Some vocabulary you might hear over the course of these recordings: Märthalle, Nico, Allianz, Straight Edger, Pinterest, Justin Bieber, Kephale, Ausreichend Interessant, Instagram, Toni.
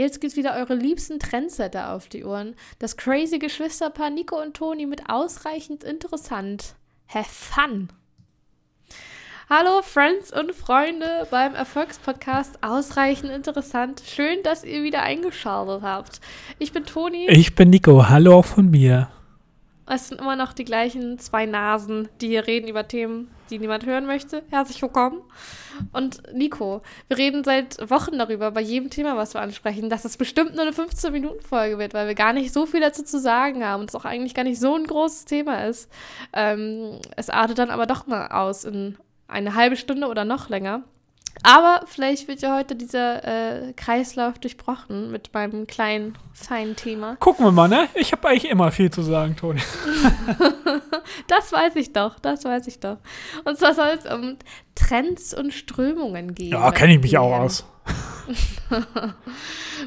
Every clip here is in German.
Jetzt gibt's wieder eure liebsten Trendsetter auf die Ohren. Das crazy Geschwisterpaar Nico und Toni mit ausreichend interessant. Have fun! Hallo Friends und Freunde beim Erfolgspodcast Ausreichend Interessant. Schön, dass ihr wieder eingeschaltet habt. Ich bin Toni. Ich bin Nico. Hallo auch von mir. Es sind immer noch die gleichen zwei Nasen, die hier reden über Themen, die niemand hören möchte. Herzlich willkommen. Und Nico, wir reden seit Wochen darüber, bei jedem Thema, was wir ansprechen, dass es bestimmt nur eine 15-Minuten-Folge wird, weil wir gar nicht so viel dazu zu sagen haben und es auch eigentlich gar nicht so ein großes Thema ist. Es artet dann aber doch mal aus in eine halbe Stunde oder noch länger. Aber vielleicht wird ja heute dieser Kreislauf durchbrochen mit meinem kleinen, feinen Thema. Gucken wir mal, ne? Ich habe eigentlich immer viel zu sagen, Toni. Das weiß ich doch. Und zwar soll es um Trends und Strömungen gehen. Ja, kenne ich mich auch aus.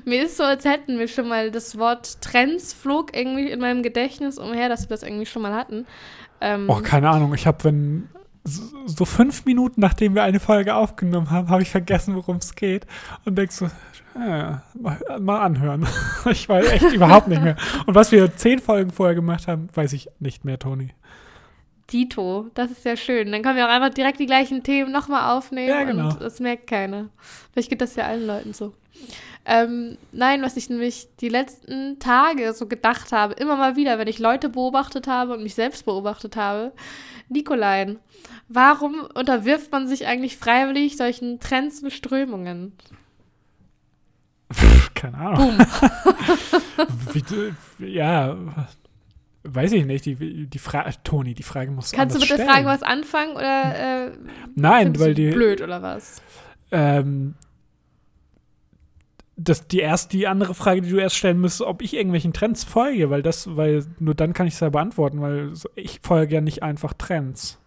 Mir ist so, als hätten wir schon mal das Wort Trends flog irgendwie in meinem Gedächtnis umher, dass wir das irgendwie schon mal hatten. Keine Ahnung. Ich habe, wenn so 5 Minuten, nachdem wir eine Folge aufgenommen haben, habe ich vergessen, worum es geht. Und denkst so, mal anhören. Ich weiß echt überhaupt nicht mehr. Und was wir 10 Folgen vorher gemacht haben, weiß ich nicht mehr, Toni. Dito, das ist ja schön. Dann können wir auch einfach direkt die gleichen Themen nochmal aufnehmen. Ja, genau. Und das merkt keiner. Vielleicht geht das ja allen Leuten so. Nein, was ich nämlich die letzten Tage so gedacht habe, immer mal wieder, wenn ich Leute beobachtet habe und mich selbst beobachtet habe, Nikolain, warum unterwirft man sich eigentlich freiwillig solchen Trends und Strömungen? Keine Ahnung. Ja, weiß ich nicht. Toni, die Frage musst du anders stellen. Kannst du mit der Frage was anfangen oder nein, weil die blöd oder was? Die andere Frage, die du erst stellen müsstest, ob ich irgendwelchen Trends folge, weil nur dann kann ich es ja beantworten, weil ich folge ja nicht einfach Trends.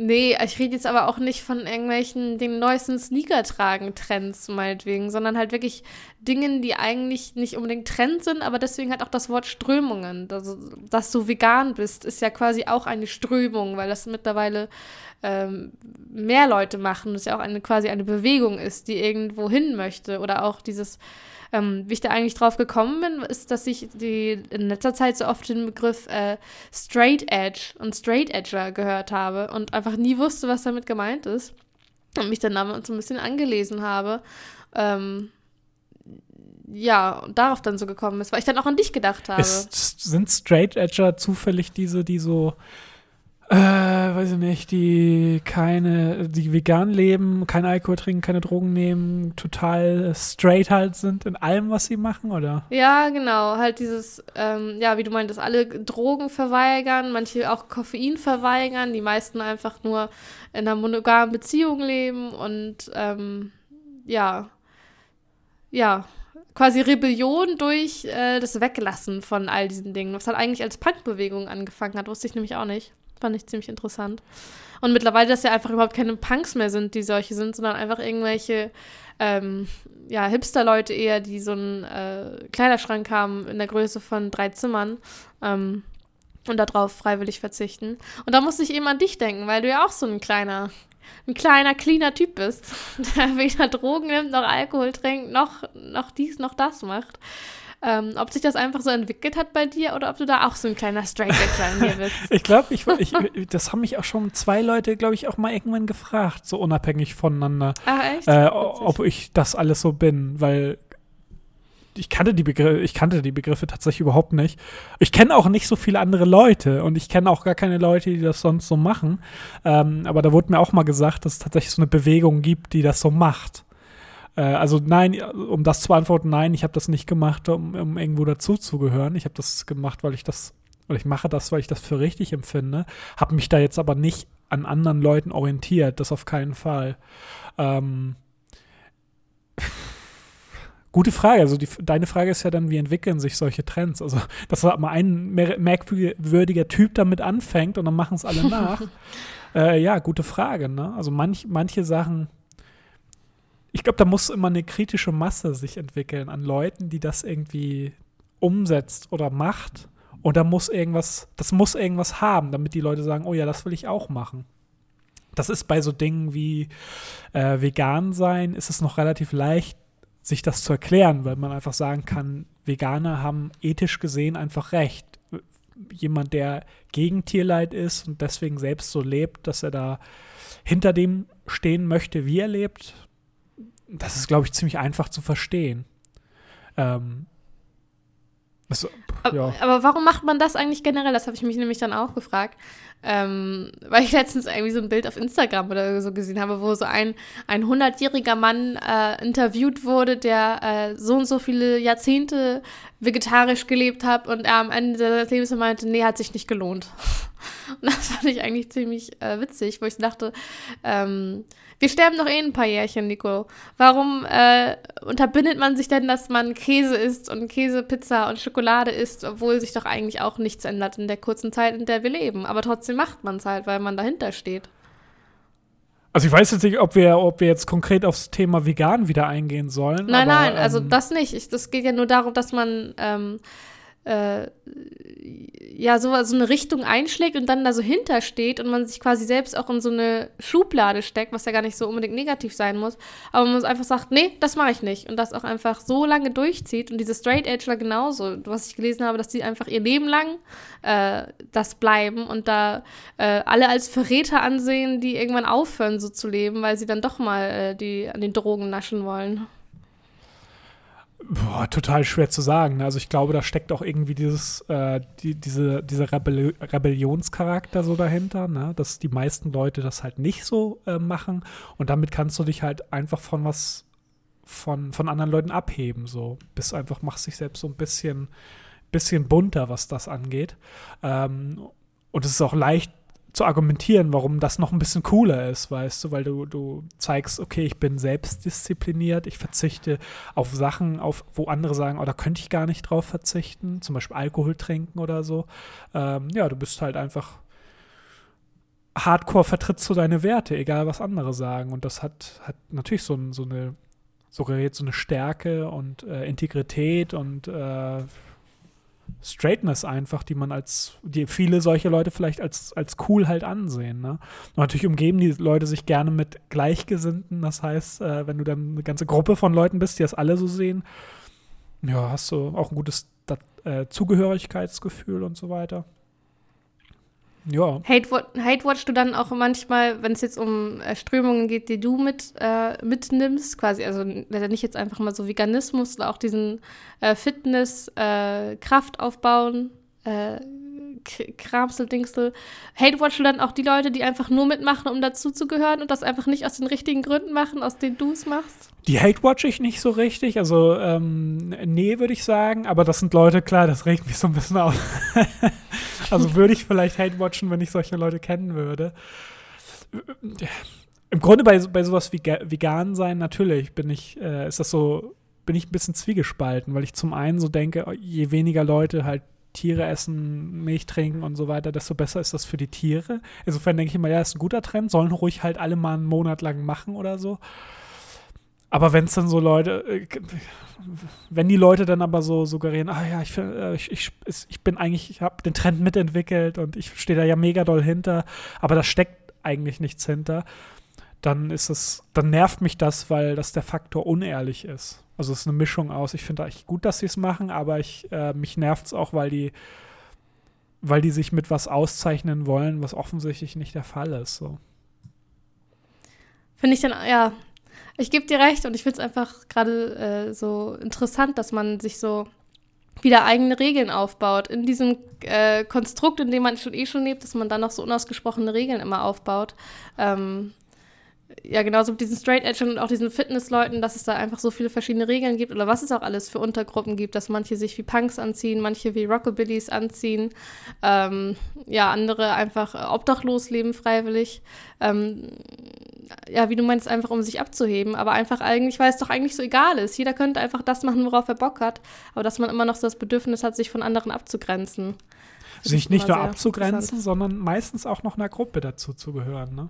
Nee, ich rede jetzt aber auch nicht von irgendwelchen, den neuesten Sneaker-Tragen-Trends meinetwegen, sondern halt wirklich Dingen, die eigentlich nicht unbedingt Trend sind, aber deswegen halt auch das Wort Strömungen. Also, dass du vegan bist, ist ja quasi auch eine Strömung, weil das mittlerweile mehr Leute machen. Das ja auch quasi eine Bewegung ist, die irgendwo hin möchte. Oder auch dieses, wie ich da eigentlich drauf gekommen bin, ist, dass ich in letzter Zeit so oft den Begriff Straight Edge und Straight Edger gehört habe und einfach nie wusste, was damit gemeint ist und mich dann damit so ein bisschen angelesen habe. Und darauf dann so gekommen ist, weil ich dann auch an dich gedacht habe. Sind Straight Edger zufällig diese, die so weiß ich nicht, die vegan leben, keinen Alkohol trinken, keine Drogen nehmen, total straight halt sind in allem, was sie machen, oder? Ja, genau, halt dieses, wie du meintest, alle Drogen verweigern, manche auch Koffein verweigern, die meisten einfach nur in einer monogamen Beziehung leben und, quasi Rebellion durch das Weglassen von all diesen Dingen, was halt eigentlich als Punkbewegung angefangen hat, wusste ich nämlich auch nicht. Fand ich ziemlich interessant. Und mittlerweile, dass ja einfach überhaupt keine Punks mehr sind, die solche sind, sondern einfach irgendwelche Hipster-Leute eher, die so einen Kleiderschrank haben in der Größe von 3 Zimmern und darauf freiwillig verzichten. Und da musste ich eben an dich denken, weil du ja auch so ein kleiner, cleaner Typ bist, der weder Drogen nimmt, noch Alkohol trinkt, noch dies, noch das macht. Ob sich das einfach so entwickelt hat bei dir oder ob du da auch so ein kleiner Straight-Edger in dir bist. Ich glaube, das haben mich auch schon 2 Leute, glaube ich, auch mal irgendwann gefragt, so unabhängig voneinander. Ach, echt? Ob ich das alles so bin, weil ich kannte die Begriffe tatsächlich überhaupt nicht. Ich kenne auch nicht so viele andere Leute und ich kenne auch gar keine Leute, die das sonst so machen. Aber da wurde mir auch mal gesagt, dass es tatsächlich so eine Bewegung gibt, die das so macht. Also nein, um das zu antworten, nein, ich habe das nicht gemacht, um irgendwo dazuzugehören. Ich habe das gemacht, weil ich das für richtig empfinde. Habe mich da jetzt aber nicht an anderen Leuten orientiert, das auf keinen Fall. Gute Frage. Also deine Frage ist ja dann, wie entwickeln sich solche Trends? Also, dass da mal ein merkwürdiger Typ damit anfängt und dann machen es alle nach. Gute Frage, ne? Also manche Sachen. Ich glaube, da muss immer eine kritische Masse sich entwickeln an Leuten, die das irgendwie umsetzt oder macht. Und da muss irgendwas haben, damit die Leute sagen, oh ja, das will ich auch machen. Das ist bei so Dingen wie vegan sein, ist es noch relativ leicht, sich das zu erklären, weil man einfach sagen kann, Veganer haben ethisch gesehen einfach recht. Jemand, der gegen Tierleid ist und deswegen selbst so lebt, dass er da hinter dem stehen möchte, wie er lebt, das ist, glaube ich, ziemlich einfach zu verstehen. Aber warum macht man das eigentlich generell? Das habe ich mich nämlich dann auch gefragt. Weil ich letztens irgendwie so ein Bild auf Instagram oder so gesehen habe, wo so ein 100-jähriger Mann interviewt wurde, der so und so viele Jahrzehnte vegetarisch gelebt hat und er am Ende seines Lebens meinte, nee, hat sich nicht gelohnt. Und das fand ich eigentlich ziemlich witzig, wo ich dachte, wir sterben doch eh ein paar Jährchen, Nico. Warum unterbindet man sich denn, dass man Käse isst und Käse, Pizza und Schokolade isst, obwohl sich doch eigentlich auch nichts ändert in der kurzen Zeit, in der wir leben? Aber trotzdem macht man es halt, weil man dahinter steht. Also ich weiß jetzt nicht, ob wir jetzt konkret aufs Thema vegan wieder eingehen sollen. Nein, also das nicht. Das geht ja nur darum, dass man so eine Richtung einschlägt und dann da so hintersteht und man sich quasi selbst auch in so eine Schublade steckt, was ja gar nicht so unbedingt negativ sein muss. Aber man muss einfach sagen, nee, das mache ich nicht. Und das auch einfach so lange durchzieht. Und diese Straight Edger genauso, was ich gelesen habe, dass die einfach ihr Leben lang das bleiben und da alle als Verräter ansehen, die irgendwann aufhören so zu leben, weil sie dann doch mal an den Drogen naschen wollen. Boah, total schwer zu sagen. Also ich glaube, da steckt auch irgendwie dieser Rebellionscharakter so dahinter, ne? Dass die meisten Leute das halt nicht so machen und damit kannst du dich halt einfach von anderen Leuten abheben. So. Bist einfach, machst dich selbst so ein bisschen bunter, was das angeht. Und es ist auch leicht zu argumentieren, warum das noch ein bisschen cooler ist, weißt du, weil du zeigst, okay, ich bin selbstdiszipliniert, ich verzichte auf Sachen, wo andere sagen, oh, da könnte ich gar nicht drauf verzichten, zum Beispiel Alkohol trinken oder so. Du bist halt einfach hardcore, vertrittst so deine Werte, egal was andere sagen. Und das hat natürlich so eine Stärke und Integrität und Straightness einfach, die viele solche Leute vielleicht als cool halt ansehen, ne? Und natürlich umgeben die Leute sich gerne mit Gleichgesinnten, das heißt, wenn du dann eine ganze Gruppe von Leuten bist, die das alle so sehen, ja, hast du auch ein gutes Zugehörigkeitsgefühl und so weiter. Ja. Hatewatchst du dann auch manchmal, wenn es jetzt um Strömungen geht, die du mitnimmst, quasi, also nicht jetzt einfach mal so Veganismus oder auch diesen Fitness, Kraftaufbauen, Kramsel-Dingsel. Hatewatchst du dann auch die Leute, die einfach nur mitmachen, um dazuzugehören und das einfach nicht aus den richtigen Gründen machen, aus denen du es machst? Die hatewatch ich nicht so richtig, also nee, würde ich sagen, aber das sind Leute, klar, das regt mich so ein bisschen auf. Also würde ich vielleicht hatewatchen, wenn ich solche Leute kennen würde. Im Grunde bei sowas wie vegan sein, natürlich bin ich ein bisschen zwiegespalten, weil ich zum einen so denke, je weniger Leute halt Tiere essen, Milch trinken und so weiter, desto besser ist das für die Tiere. Insofern denke ich immer, ja, ist ein guter Trend, sollen ruhig halt alle mal einen Monat lang machen oder so. Aber wenn es dann so Leute, wenn die Leute dann aber so suggerieren, ah ja, ich habe den Trend mitentwickelt und ich stehe da ja mega doll hinter, aber da steckt eigentlich nichts hinter, dann nervt mich das, weil das der Faktor unehrlich ist. Also es ist eine Mischung aus, ich finde eigentlich gut, dass sie es machen, aber mich nervt es auch, weil die sich mit was auszeichnen wollen, was offensichtlich nicht der Fall ist. So. Finde ich dann, ja. Ich gebe dir recht und ich finde es einfach gerade so interessant, dass man sich so wieder eigene Regeln aufbaut. In diesem Konstrukt, in dem man schon lebt, dass man dann noch so unausgesprochene Regeln immer aufbaut. Genauso mit diesen Straight Edgern und auch diesen Fitnessleuten, dass es da einfach so viele verschiedene Regeln gibt oder was es auch alles für Untergruppen gibt, dass manche sich wie Punks anziehen, manche wie Rockabillys anziehen, andere einfach obdachlos leben freiwillig. Wie du meinst, einfach um sich abzuheben, aber einfach eigentlich, weil es doch eigentlich so egal ist. Jeder könnte einfach das machen, worauf er Bock hat, aber dass man immer noch so das Bedürfnis hat, sich von anderen abzugrenzen. Sich nicht nur abzugrenzen, sondern meistens auch noch einer Gruppe dazu zu gehören, ne?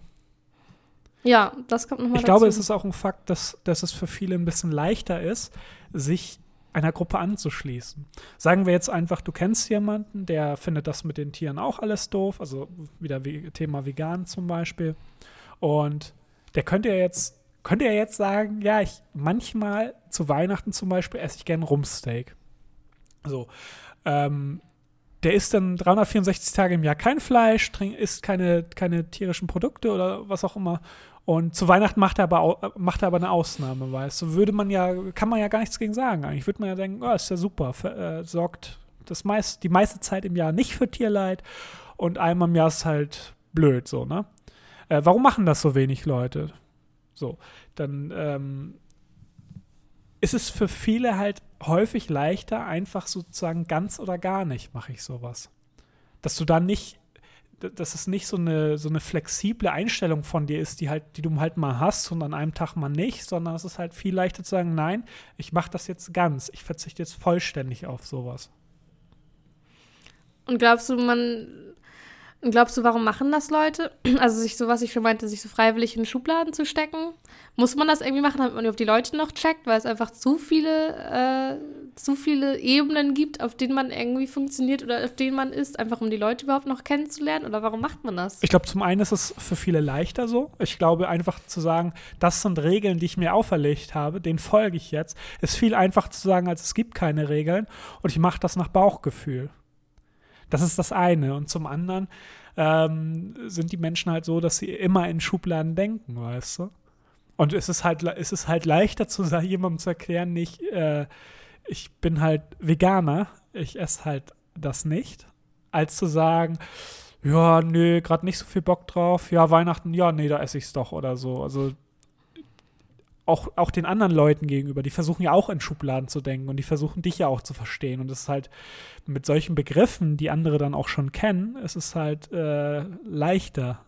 Ja, das kommt nochmal dazu. Ich glaube, es ist auch ein Fakt, dass es für viele ein bisschen leichter ist, sich einer Gruppe anzuschließen. Sagen wir jetzt einfach, du kennst jemanden, der findet das mit den Tieren auch alles doof, also wieder Thema vegan zum Beispiel, und der könnte ja jetzt könnte er jetzt sagen, ja, ich manchmal zu Weihnachten zum Beispiel esse ich gerne Rumpsteak. So, der isst dann 364 Tage im Jahr kein Fleisch, isst keine tierischen Produkte oder was auch immer. Und zu Weihnachten macht er aber eine Ausnahme, weißt du. Kann man ja gar nichts gegen sagen eigentlich. Würde man ja denken, oh, ist ja super, sorgt die meiste Zeit im Jahr nicht für Tierleid und einmal im Jahr ist halt blöd, so, ne? Warum machen das so wenig Leute? So, dann ist es für viele halt häufig leichter, einfach sozusagen ganz oder gar nicht mache ich sowas. Dass es nicht so eine flexible Einstellung von dir ist, die du halt mal hast und an einem Tag mal nicht, sondern es ist halt viel leichter zu sagen, nein, ich mache das jetzt ganz, ich verzichte jetzt vollständig auf sowas. Und glaubst du, warum machen das Leute? Also sich so, was ich schon meinte, sich so freiwillig in Schubladen zu stecken? Muss man das irgendwie machen, damit man die Leute noch checkt, weil es einfach zu viele Ebenen gibt, auf denen man irgendwie funktioniert oder auf denen man ist, einfach um die Leute überhaupt noch kennenzulernen? Oder warum macht man das? Ich glaube, zum einen ist es für viele leichter so. Ich glaube, einfach zu sagen, das sind Regeln, die ich mir auferlegt habe, denen folge ich jetzt, ist viel einfacher zu sagen, als es gibt keine Regeln und ich mache das nach Bauchgefühl. Das ist das eine. Und zum anderen sind die Menschen halt so, dass sie immer in Schubladen denken, weißt du? Und es ist halt leichter zu sagen, jemandem zu erklären, ich bin halt Veganer, ich esse halt das nicht, als zu sagen, ja, nee, gerade nicht so viel Bock drauf, ja, Weihnachten, ja, nee, da esse ich es doch oder so. Also auch den anderen Leuten gegenüber, die versuchen ja auch in Schubladen zu denken und die versuchen dich ja auch zu verstehen. Und es ist halt mit solchen Begriffen, die andere dann auch schon kennen, es ist halt leichter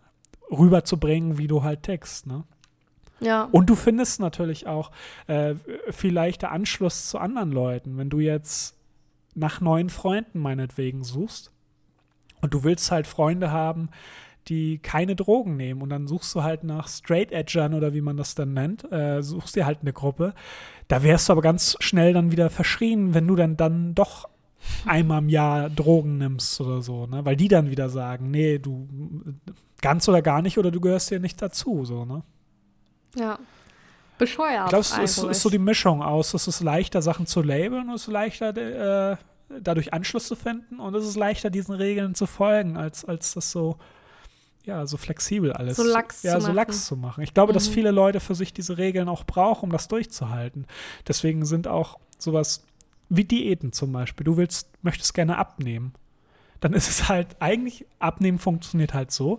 rüberzubringen, wie du halt tickst, ne? Ja. Und du findest natürlich auch viel leichter Anschluss zu anderen Leuten. Wenn du jetzt nach neuen Freunden meinetwegen suchst und du willst halt Freunde haben, die keine Drogen nehmen. Und dann suchst du halt nach Straight Edgern oder wie man das dann nennt, suchst dir halt eine Gruppe. Da wärst du aber ganz schnell dann wieder verschrien, wenn du dann doch einmal im Jahr Drogen nimmst oder so, ne? Weil die dann wieder sagen, nee, du ganz oder gar nicht oder du gehörst hier nicht dazu, so, ne? Ja. Bescheuert. Ich glaube, es ist so die Mischung aus. Es ist leichter, Sachen zu labeln und es ist leichter, dadurch Anschluss zu finden und es ist leichter, diesen Regeln zu folgen, als das so ja, so flexibel alles. So lax zu machen. Ich glaube, dass viele Leute für sich diese Regeln auch brauchen, um das durchzuhalten. Deswegen sind auch sowas wie Diäten zum Beispiel. Du möchtest gerne abnehmen. Dann ist es halt eigentlich, Abnehmen funktioniert halt so,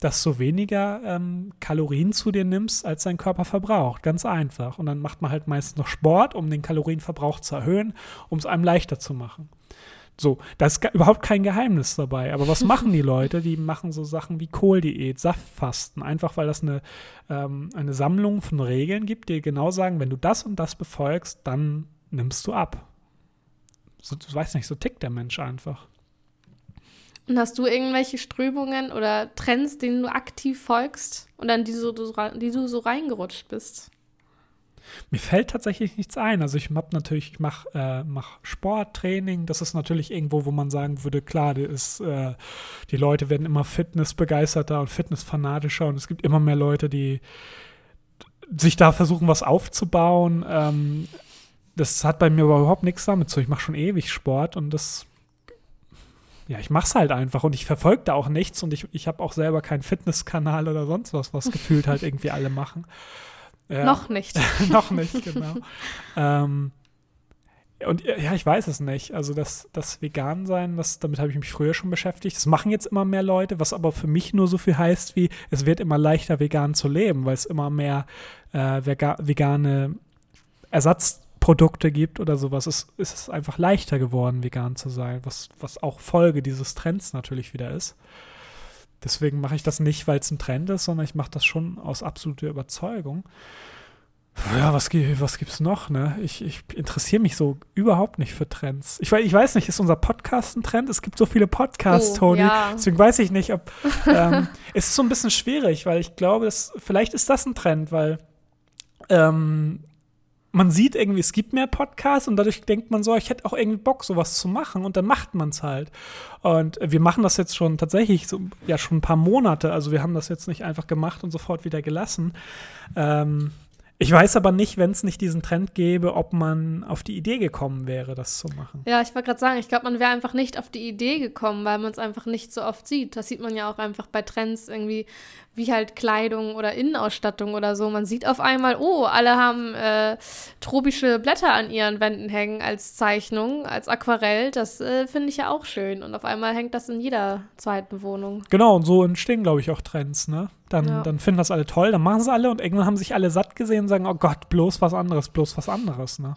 dass du weniger Kalorien zu dir nimmst, als dein Körper verbraucht. Ganz einfach. Und dann macht man halt meistens noch Sport, um den Kalorienverbrauch zu erhöhen, um es einem leichter zu machen. So, da ist überhaupt kein Geheimnis dabei. Aber was machen die Leute? Die machen so Sachen wie Kohldiät, Saftfasten. Einfach, weil das eine Sammlung von Regeln gibt, die genau sagen, wenn du das und das befolgst, dann nimmst du ab. So, du weißt nicht, so tickt der Mensch einfach. Und hast du irgendwelche Strömungen oder Trends, denen du aktiv folgst und an die du so reingerutscht bist? Mir fällt tatsächlich nichts ein. Also ich mache Sport, Training. Das ist natürlich irgendwo, wo man sagen würde, klar, die Leute werden immer fitnessbegeisterter und fitnessfanatischer und es gibt immer mehr Leute, die sich da versuchen, was aufzubauen. Das hat bei mir aber überhaupt nichts damit zu. Ich mache schon ewig Sport und das ja, ich mach's halt einfach und ich verfolge da auch nichts und ich habe auch selber keinen Fitnesskanal oder sonst was gefühlt halt irgendwie alle machen. Ja. Noch nicht. Noch nicht, genau. Und ja, ich weiß es nicht. Also das Vegan-Sein, damit habe ich mich früher schon beschäftigt. Das machen jetzt immer mehr Leute, was aber für mich nur so viel heißt wie, es wird immer leichter, vegan zu leben, weil es immer mehr vegane Ersatzprodukte gibt oder sowas. Es ist einfach leichter geworden, vegan zu sein, was auch Folge dieses Trends natürlich wieder ist. Deswegen mache ich das nicht, weil es ein Trend ist, sondern ich mache das schon aus absoluter Überzeugung. Ja, was gibt's noch, ne? Ich interessiere mich so überhaupt nicht für Trends. Ich weiß nicht, ist unser Podcast ein Trend? Es gibt so viele Podcasts, Toni. Ja. Deswegen weiß ich nicht, ob es ist so ein bisschen schwierig, weil ich glaube, vielleicht ist das ein Trend, weil man sieht irgendwie, es gibt mehr Podcasts und dadurch denkt man so, ich hätte auch irgendwie Bock, sowas zu machen und dann macht man es halt. Und wir machen das jetzt schon tatsächlich schon ein paar Monate. Also wir haben das jetzt nicht einfach gemacht und sofort wieder gelassen. Ich weiß aber nicht, wenn es nicht diesen Trend gäbe, ob man auf die Idee gekommen wäre, das zu machen. Ja, ich wollte gerade sagen, ich glaube, man wäre einfach nicht auf die Idee gekommen, weil man es einfach nicht so oft sieht. Das sieht man ja auch einfach bei Trends irgendwie, wie halt Kleidung oder Innenausstattung oder so. Man sieht auf einmal, oh, alle haben tropische Blätter an ihren Wänden hängen als Zeichnung, als Aquarell. Das finde ich ja auch schön. Und auf einmal hängt das in jeder zweiten Wohnung. Genau, und so entstehen, glaube ich, auch Trends, ne? Dann finden das alle toll, dann machen es alle und irgendwann haben sich alle satt gesehen und sagen, oh Gott, bloß was anderes, ne?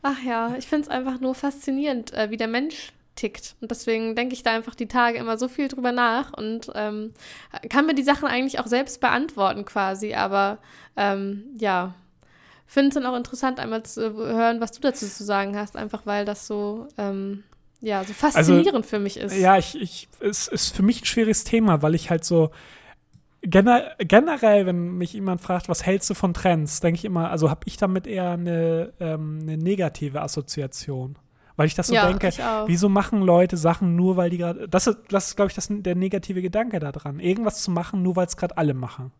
Ach ja, ich finde es einfach nur faszinierend, wie der Mensch tickt. Und deswegen denke ich da einfach die Tage immer so viel drüber nach und kann mir die Sachen eigentlich auch selbst beantworten quasi, aber ja, finde es dann auch interessant, einmal zu hören, was du dazu zu sagen hast, einfach weil das so... so faszinierend für mich ist. Ja, es ist für mich ein schwieriges Thema, weil ich halt so generell, wenn mich jemand fragt, was hältst du von Trends, denke ich immer, also habe ich damit eher eine negative Assoziation. Weil ich das so denke, wieso machen Leute Sachen nur, weil die gerade, das ist glaube ich, der negative Gedanke daran, irgendwas zu machen, nur weil es gerade alle machen.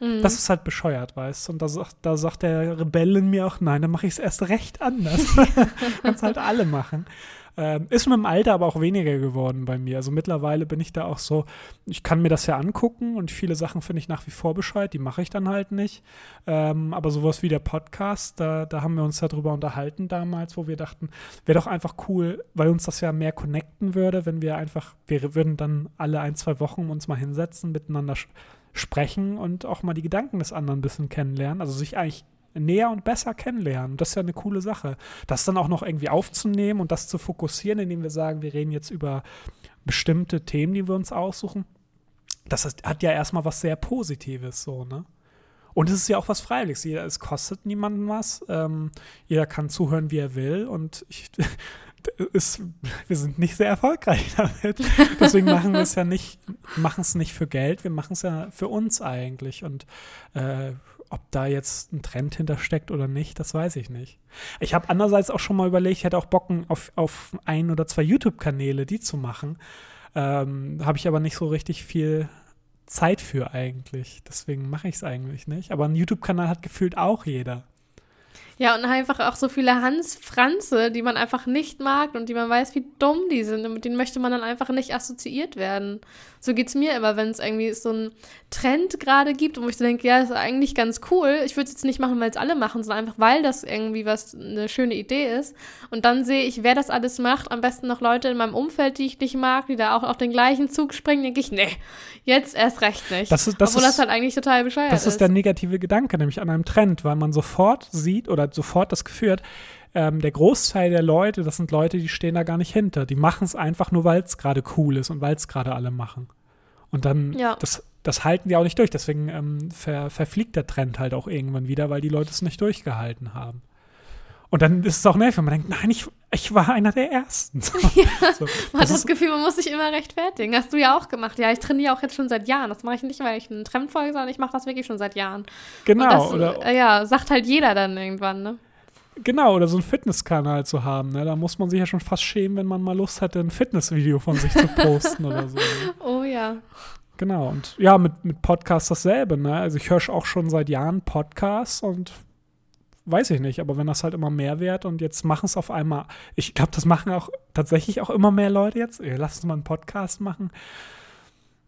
Mhm. Das ist halt bescheuert, weißt du? Und da sagt der Rebell in mir auch, nein, dann mache ich es erst recht anders. Kannst halt alle machen. Ist mit dem Alter aber auch weniger geworden bei mir. Also mittlerweile bin ich da auch so, ich kann mir das ja angucken und viele Sachen finde ich nach wie vor bescheuert, die mache ich dann halt nicht. Aber sowas wie der Podcast, da haben wir uns ja drüber unterhalten damals, wo wir dachten, wäre doch einfach cool, weil uns das ja mehr connecten würde, wenn wir einfach, wir würden dann alle 1-2 Wochen uns mal hinsetzen, miteinander sprechen und auch mal die Gedanken des anderen ein bisschen kennenlernen. Also sich eigentlich näher und besser kennenlernen. Das ist ja eine coole Sache. Das dann auch noch irgendwie aufzunehmen und das zu fokussieren, indem wir sagen, wir reden jetzt über bestimmte Themen, die wir uns aussuchen. Das hat ja erstmal was sehr Positives, so, ne? Und es ist ja auch was Freiwilliges. Es kostet niemandem was. Jeder kann zuhören, wie er will. Und wir sind nicht sehr erfolgreich damit. Deswegen machen wir es ja nicht, machen es nicht für Geld, wir machen es ja für uns eigentlich. Und ob da jetzt ein Trend hintersteckt oder nicht, das weiß ich nicht. Ich habe andererseits auch schon mal überlegt, ich hätte auch Bocken auf 1 oder 2 YouTube-Kanäle, die zu machen. Habe ich aber nicht so richtig viel Zeit für eigentlich. Deswegen mache ich es eigentlich nicht. Aber einen YouTube-Kanal hat gefühlt auch jeder. Ja, und einfach auch so viele Hans-Franze, die man einfach nicht mag und die man weiß, wie dumm die sind. Und mit denen möchte man dann einfach nicht assoziiert werden. So geht's mir immer, wenn es irgendwie so einen Trend gerade gibt, wo ich so denke, ja, das ist eigentlich ganz cool. Ich würde es jetzt nicht machen, weil es alle machen, sondern einfach, weil das irgendwie eine schöne Idee ist. Und dann sehe ich, wer das alles macht, am besten noch Leute in meinem Umfeld, die ich nicht mag, die da auch auf den gleichen Zug springen, denke ich, nee, jetzt erst recht nicht. Obwohl das halt eigentlich total bescheuert ist. Das ist der negative Gedanke, nämlich an einem Trend, weil man sofort sieht oder sofort das geführt, der Großteil der Leute, das sind Leute, die stehen da gar nicht hinter. Die machen es einfach nur, weil es gerade cool ist und weil es gerade alle machen. Und dann, das halten die auch nicht durch. Deswegen verfliegt der Trend halt auch irgendwann wieder, weil die Leute es nicht durchgehalten haben. Und dann ist es auch nervig, wenn man denkt, nein, ich war einer der Ersten. Man hat das Gefühl, man muss sich immer rechtfertigen. Hast du ja auch gemacht. Ja, ich trainiere auch jetzt schon seit Jahren. Das mache ich nicht, weil ich einen Trend folge, sondern ich mache das wirklich schon seit Jahren. Genau. Und das, sagt halt jeder dann irgendwann, ne? Genau, oder so einen Fitnesskanal zu haben, ne? Da muss man sich ja schon fast schämen, wenn man mal Lust hätte, ein Fitnessvideo von sich zu posten oder so. Oh ja. Genau, und ja, mit Podcasts dasselbe, ne? Also ich höre auch schon seit Jahren Podcasts und weiß ich nicht, aber wenn das halt immer mehr wird und jetzt machen es auf einmal, ich glaube, das machen auch tatsächlich auch immer mehr Leute jetzt, lass uns mal einen Podcast machen.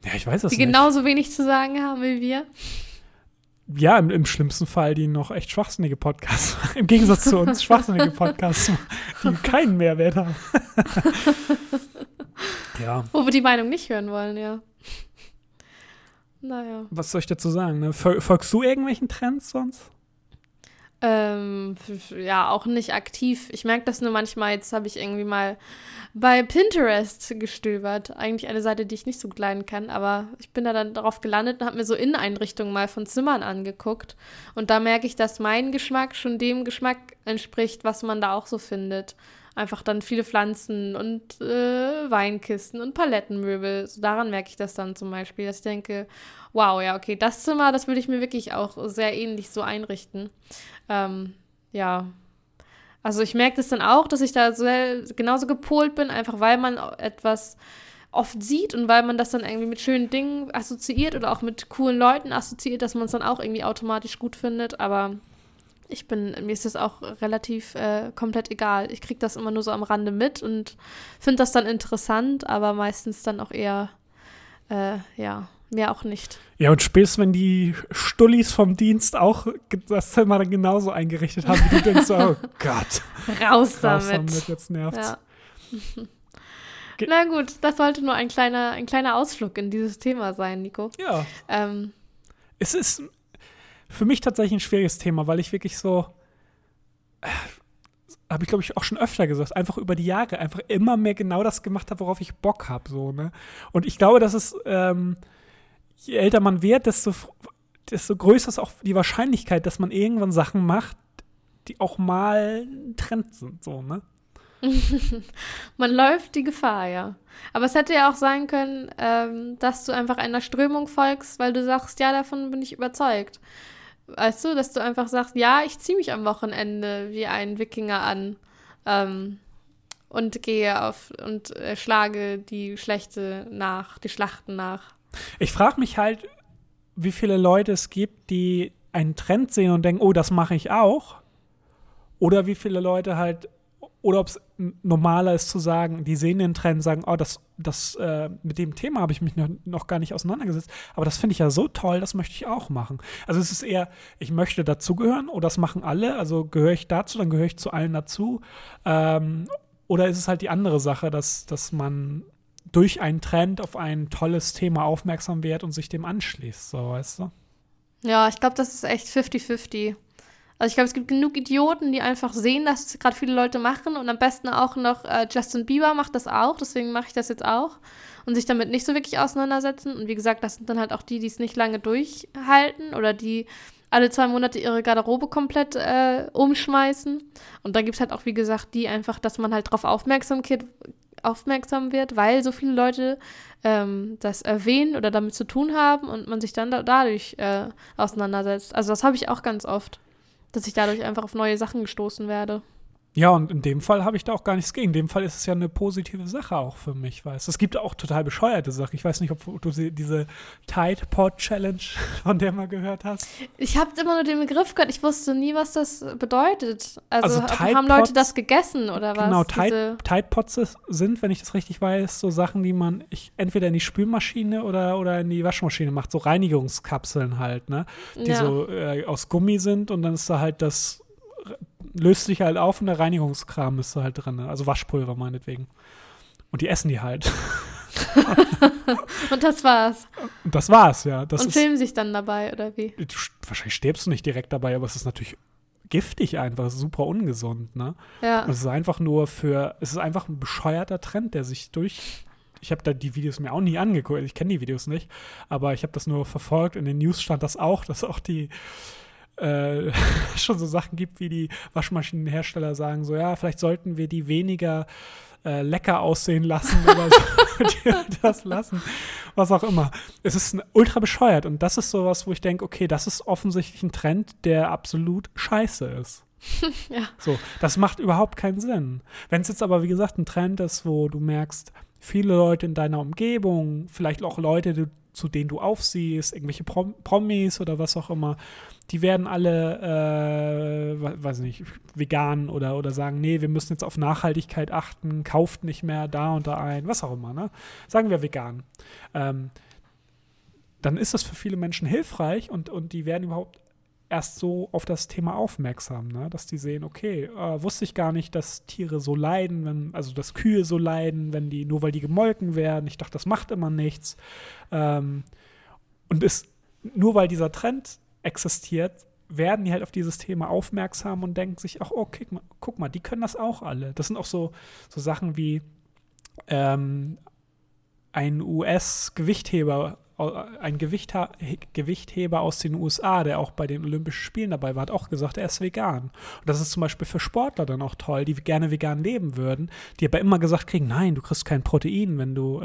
Ja, ich weiß es nicht. Die genauso wenig zu sagen haben wie wir. Ja, im schlimmsten Fall, die noch echt schwachsinnige Podcasts machen. Im Gegensatz zu uns schwachsinnige Podcasts, die keinen Mehrwert haben. Ja. Wo wir die Meinung nicht hören wollen, ja. Naja. Was soll ich dazu sagen, ne? Folgst du irgendwelchen Trends sonst? Auch nicht aktiv. Ich merke das nur manchmal, jetzt habe ich irgendwie mal bei Pinterest gestöbert. Eigentlich eine Seite, die ich nicht so gut leiden kann, aber ich bin da dann drauf gelandet und habe mir so Inneneinrichtungen mal von Zimmern angeguckt. Und da merke ich, dass mein Geschmack schon dem Geschmack entspricht, was man da auch so findet. Einfach dann viele Pflanzen und Weinkisten und Palettenmöbel. So daran merke ich das dann zum Beispiel, dass ich denke, wow, ja, okay, das Zimmer, das würde ich mir wirklich auch sehr ähnlich so einrichten. Also ich merke das dann auch, dass ich da genauso gepolt bin, einfach weil man etwas oft sieht und weil man das dann irgendwie mit schönen Dingen assoziiert oder auch mit coolen Leuten assoziiert, dass man es dann auch irgendwie automatisch gut findet, aber mir ist das auch relativ komplett egal. Ich kriege das immer nur so am Rande mit und finde das dann interessant, aber meistens dann auch eher, mehr auch nicht. Ja, und spätestens, wenn die Stullis vom Dienst auch das Zimmer dann genauso eingerichtet haben, wie du denkst, oh Gott. Raus damit, jetzt nervt's. Ja. Na gut, das sollte nur ein kleiner Ausflug in dieses Thema sein, Nico. Ja. Es ist für mich tatsächlich ein schwieriges Thema, weil ich wirklich so, habe ich glaube ich auch schon öfter gesagt, einfach über die Jahre einfach immer mehr genau das gemacht habe, worauf ich Bock habe. So, ne? Und ich glaube, dass es, je älter man wird, desto größer ist auch die Wahrscheinlichkeit, dass man irgendwann Sachen macht, die auch mal ein Trend sind. So, ne? Man läuft die Gefahr, ja. Aber es hätte ja auch sein können, dass du einfach einer Strömung folgst, weil du sagst, ja, davon bin ich überzeugt. Weißt du, dass du einfach sagst, ja, ich ziehe mich am Wochenende wie ein Wikinger an und gehe schlage die Schlachten nach. Ich frage mich halt, wie viele Leute es gibt, die einen Trend sehen und denken, oh, das mache ich auch. Oder wie viele Leute halt, oder ob es normaler ist zu sagen, die sehen den Trend, sagen, oh, das mit dem Thema habe ich mich noch gar nicht auseinandergesetzt, aber das finde ich ja so toll, das möchte ich auch machen. Also es ist eher, ich möchte dazugehören, oder das machen alle, also gehöre ich dazu, dann gehöre ich zu allen dazu. Oder ist es halt die andere Sache, dass man durch einen Trend auf ein tolles Thema aufmerksam wird und sich dem anschließt, so, weißt du? Ja, ich glaube, das ist echt 50-50. Also ich glaube, es gibt genug Idioten, die einfach sehen, dass es gerade viele Leute machen und am besten auch noch Justin Bieber macht das auch, deswegen mache ich das jetzt auch und sich damit nicht so wirklich auseinandersetzen. Und wie gesagt, das sind dann halt auch die es nicht lange durchhalten oder die alle 2 Monate ihre Garderobe komplett umschmeißen. Und da gibt es halt auch, wie gesagt, die einfach, dass man halt drauf aufmerksam wird, weil so viele Leute das erwähnen oder damit zu tun haben und man sich dann dadurch auseinandersetzt. Also das habe ich auch ganz oft, dass ich dadurch einfach auf neue Sachen gestoßen werde. Ja, und in dem Fall habe ich da auch gar nichts gegen. In dem Fall ist es ja eine positive Sache auch für mich, weißt du. Es gibt auch total bescheuerte Sachen. Ich weiß nicht, ob du diese Tide Pod Challenge, von der mal gehört hast. Ich habe immer nur den Begriff gehört. Ich wusste nie, was das bedeutet. Also haben Leute das gegessen oder was? Genau, Tide Pods sind, wenn ich das richtig weiß, so Sachen, die man entweder in die Spülmaschine oder in die Waschmaschine macht. So Reinigungskapseln halt, ne? Die aus Gummi sind und dann ist da halt das löst sich halt auf und der Reinigungskram ist da halt drin. Also Waschpulver meinetwegen. Und die essen die halt. Und das war's. Und das war's, ja. Und filmen sich dann dabei, oder wie? Wahrscheinlich stirbst du nicht direkt dabei, aber es ist natürlich giftig einfach, super ungesund, ne? Ja. Und es ist einfach ein bescheuerter Trend, der sich ich habe da die Videos mir auch nie angeguckt, ich kenne die Videos nicht, aber ich habe das nur verfolgt. In den News stand das auch, dass auch die schon so Sachen gibt, wie die Waschmaschinenhersteller sagen, so ja, vielleicht sollten wir die weniger lecker aussehen lassen oder so, das lassen, was auch immer. Es ist ultra bescheuert und das ist sowas, wo ich denke, okay, das ist offensichtlich ein Trend, der absolut scheiße ist. Ja. So, das macht überhaupt keinen Sinn. Wenn es jetzt aber, wie gesagt, ein Trend ist, wo du merkst, viele Leute in deiner Umgebung, vielleicht auch Leute, zu denen du aufsiehst, irgendwelche Promis oder was auch immer, die werden alle, weiß nicht, vegan oder sagen, nee, wir müssen jetzt auf Nachhaltigkeit achten, kauft nicht mehr da und da ein, was auch immer, ne? Sagen wir vegan. Dann ist das für viele Menschen hilfreich und die werden überhaupt erst so auf das Thema aufmerksam, ne? Dass die sehen, okay, wusste ich gar nicht, dass Tiere so leiden, dass Kühe so leiden, nur weil die gemolken werden. Ich dachte, das macht immer nichts. Und nur weil dieser Trend existiert, werden die halt auf dieses Thema aufmerksam und denken sich, ach, oh, guck mal, die können das auch alle. Das sind auch so Sachen wie ein US-Gewichtheber, Gewichtheber aus den USA, der auch bei den Olympischen Spielen dabei war, hat auch gesagt, er ist vegan. Und das ist zum Beispiel für Sportler dann auch toll, die gerne vegan leben würden, die aber immer gesagt kriegen, nein, du kriegst kein Protein, wenn du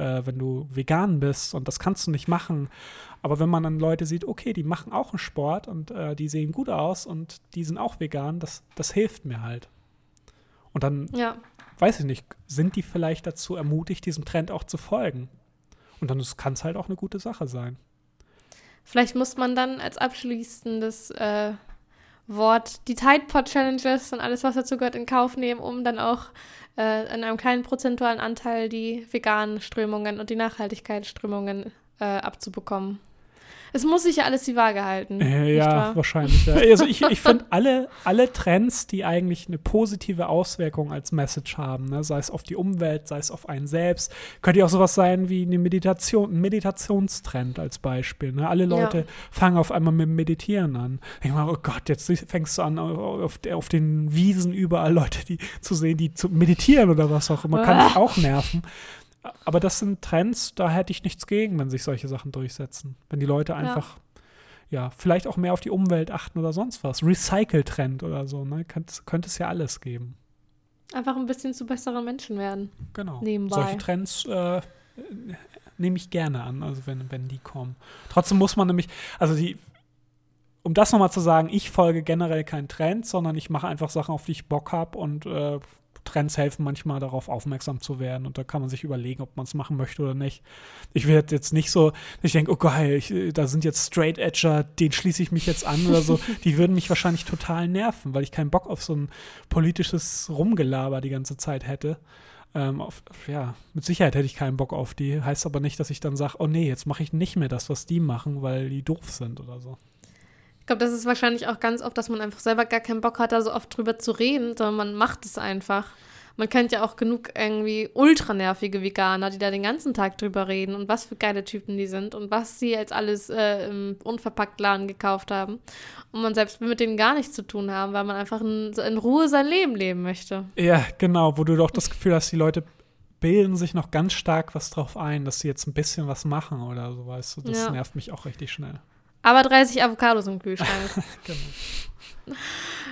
vegan bist und das kannst du nicht machen. Aber wenn man dann Leute sieht, okay, die machen auch einen Sport und die sehen gut aus und die sind auch vegan, das hilft mir halt. Und dann, weiß ich nicht, sind die vielleicht dazu ermutigt, diesem Trend auch zu folgen. Und dann kann es halt auch eine gute Sache sein. Vielleicht muss man dann als abschließendes Wort die Tide Pod Challenges und alles, was dazu gehört, in Kauf nehmen, um dann auch in einem kleinen prozentualen Anteil die veganen Strömungen und die Nachhaltigkeitsströmungen abzubekommen. Es muss sich ja alles die Waage halten. Ja, wahrscheinlich. Ja. Also ich finde alle Trends, die eigentlich eine positive Auswirkung als Message haben, ne, sei es auf die Umwelt, sei es auf einen selbst, könnte ja auch sowas sein wie eine Meditation, ein Meditationstrend als Beispiel. Ne? Alle Leute fangen auf einmal mit Meditieren an. Ich meine, oh Gott, jetzt fängst du an, auf den Wiesen überall Leute die zu sehen, die zu meditieren oder was auch immer. Kann mich auch nerven. Aber das sind Trends, da hätte ich nichts gegen, wenn sich solche Sachen durchsetzen. Wenn die Leute einfach, vielleicht auch mehr auf die Umwelt achten oder sonst was. Recycle-Trend oder so, ne? Könnte es ja alles geben. Einfach ein bisschen zu besseren Menschen werden. Genau. Nebenbei. Solche Trends nehme ich gerne an, also wenn die kommen. Trotzdem muss man nämlich, um das nochmal zu sagen, ich folge generell keinen Trend, sondern ich mache einfach Sachen, auf die ich Bock habe und Trends helfen manchmal darauf aufmerksam zu werden und da kann man sich überlegen, ob man es machen möchte oder nicht. Ich werde jetzt nicht so, ich denke, oh geil, da sind jetzt Straight Edger, den schließe ich mich jetzt an oder so. Die würden mich wahrscheinlich total nerven, weil ich keinen Bock auf so ein politisches Rumgelaber die ganze Zeit hätte. Mit Sicherheit hätte ich keinen Bock auf die. Heißt aber nicht, dass ich dann sage, oh nee, jetzt mache ich nicht mehr das, was die machen, weil die doof sind oder so. Ich glaube, das ist wahrscheinlich auch ganz oft, dass man einfach selber gar keinen Bock hat, da so oft drüber zu reden, sondern man macht es einfach. Man kennt ja auch genug irgendwie ultranervige Veganer, die da den ganzen Tag drüber reden und was für geile Typen die sind und was sie jetzt alles im Unverpacktladen gekauft haben. Und man selbst will mit denen gar nichts zu tun haben, weil man einfach in Ruhe sein Leben leben möchte. Ja, genau, wo du doch das Gefühl hast, die Leute bilden sich noch ganz stark was drauf ein, dass sie jetzt ein bisschen was machen oder so, weißt du. Das nervt mich auch richtig schnell. Aber 30 Avocados im Kühlschrank. Genau.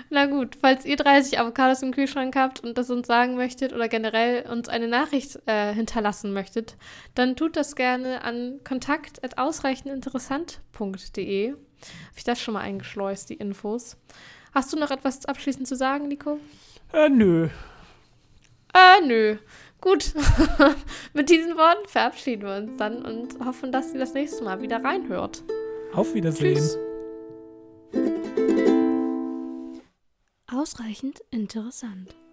Na gut, falls ihr 30 Avocados im Kühlschrank habt und das uns sagen möchtet oder generell uns eine Nachricht hinterlassen möchtet, dann tut das gerne an kontakt@ausreichendinteressant.de. Habe ich das schon mal eingeschleust, die Infos. Hast du noch etwas abschließend zu sagen, Nico? Nö. Gut, mit diesen Worten verabschieden wir uns dann und hoffen, dass ihr das nächste Mal wieder reinhört. Auf Wiedersehen. Tschüss. Ausreichend interessant.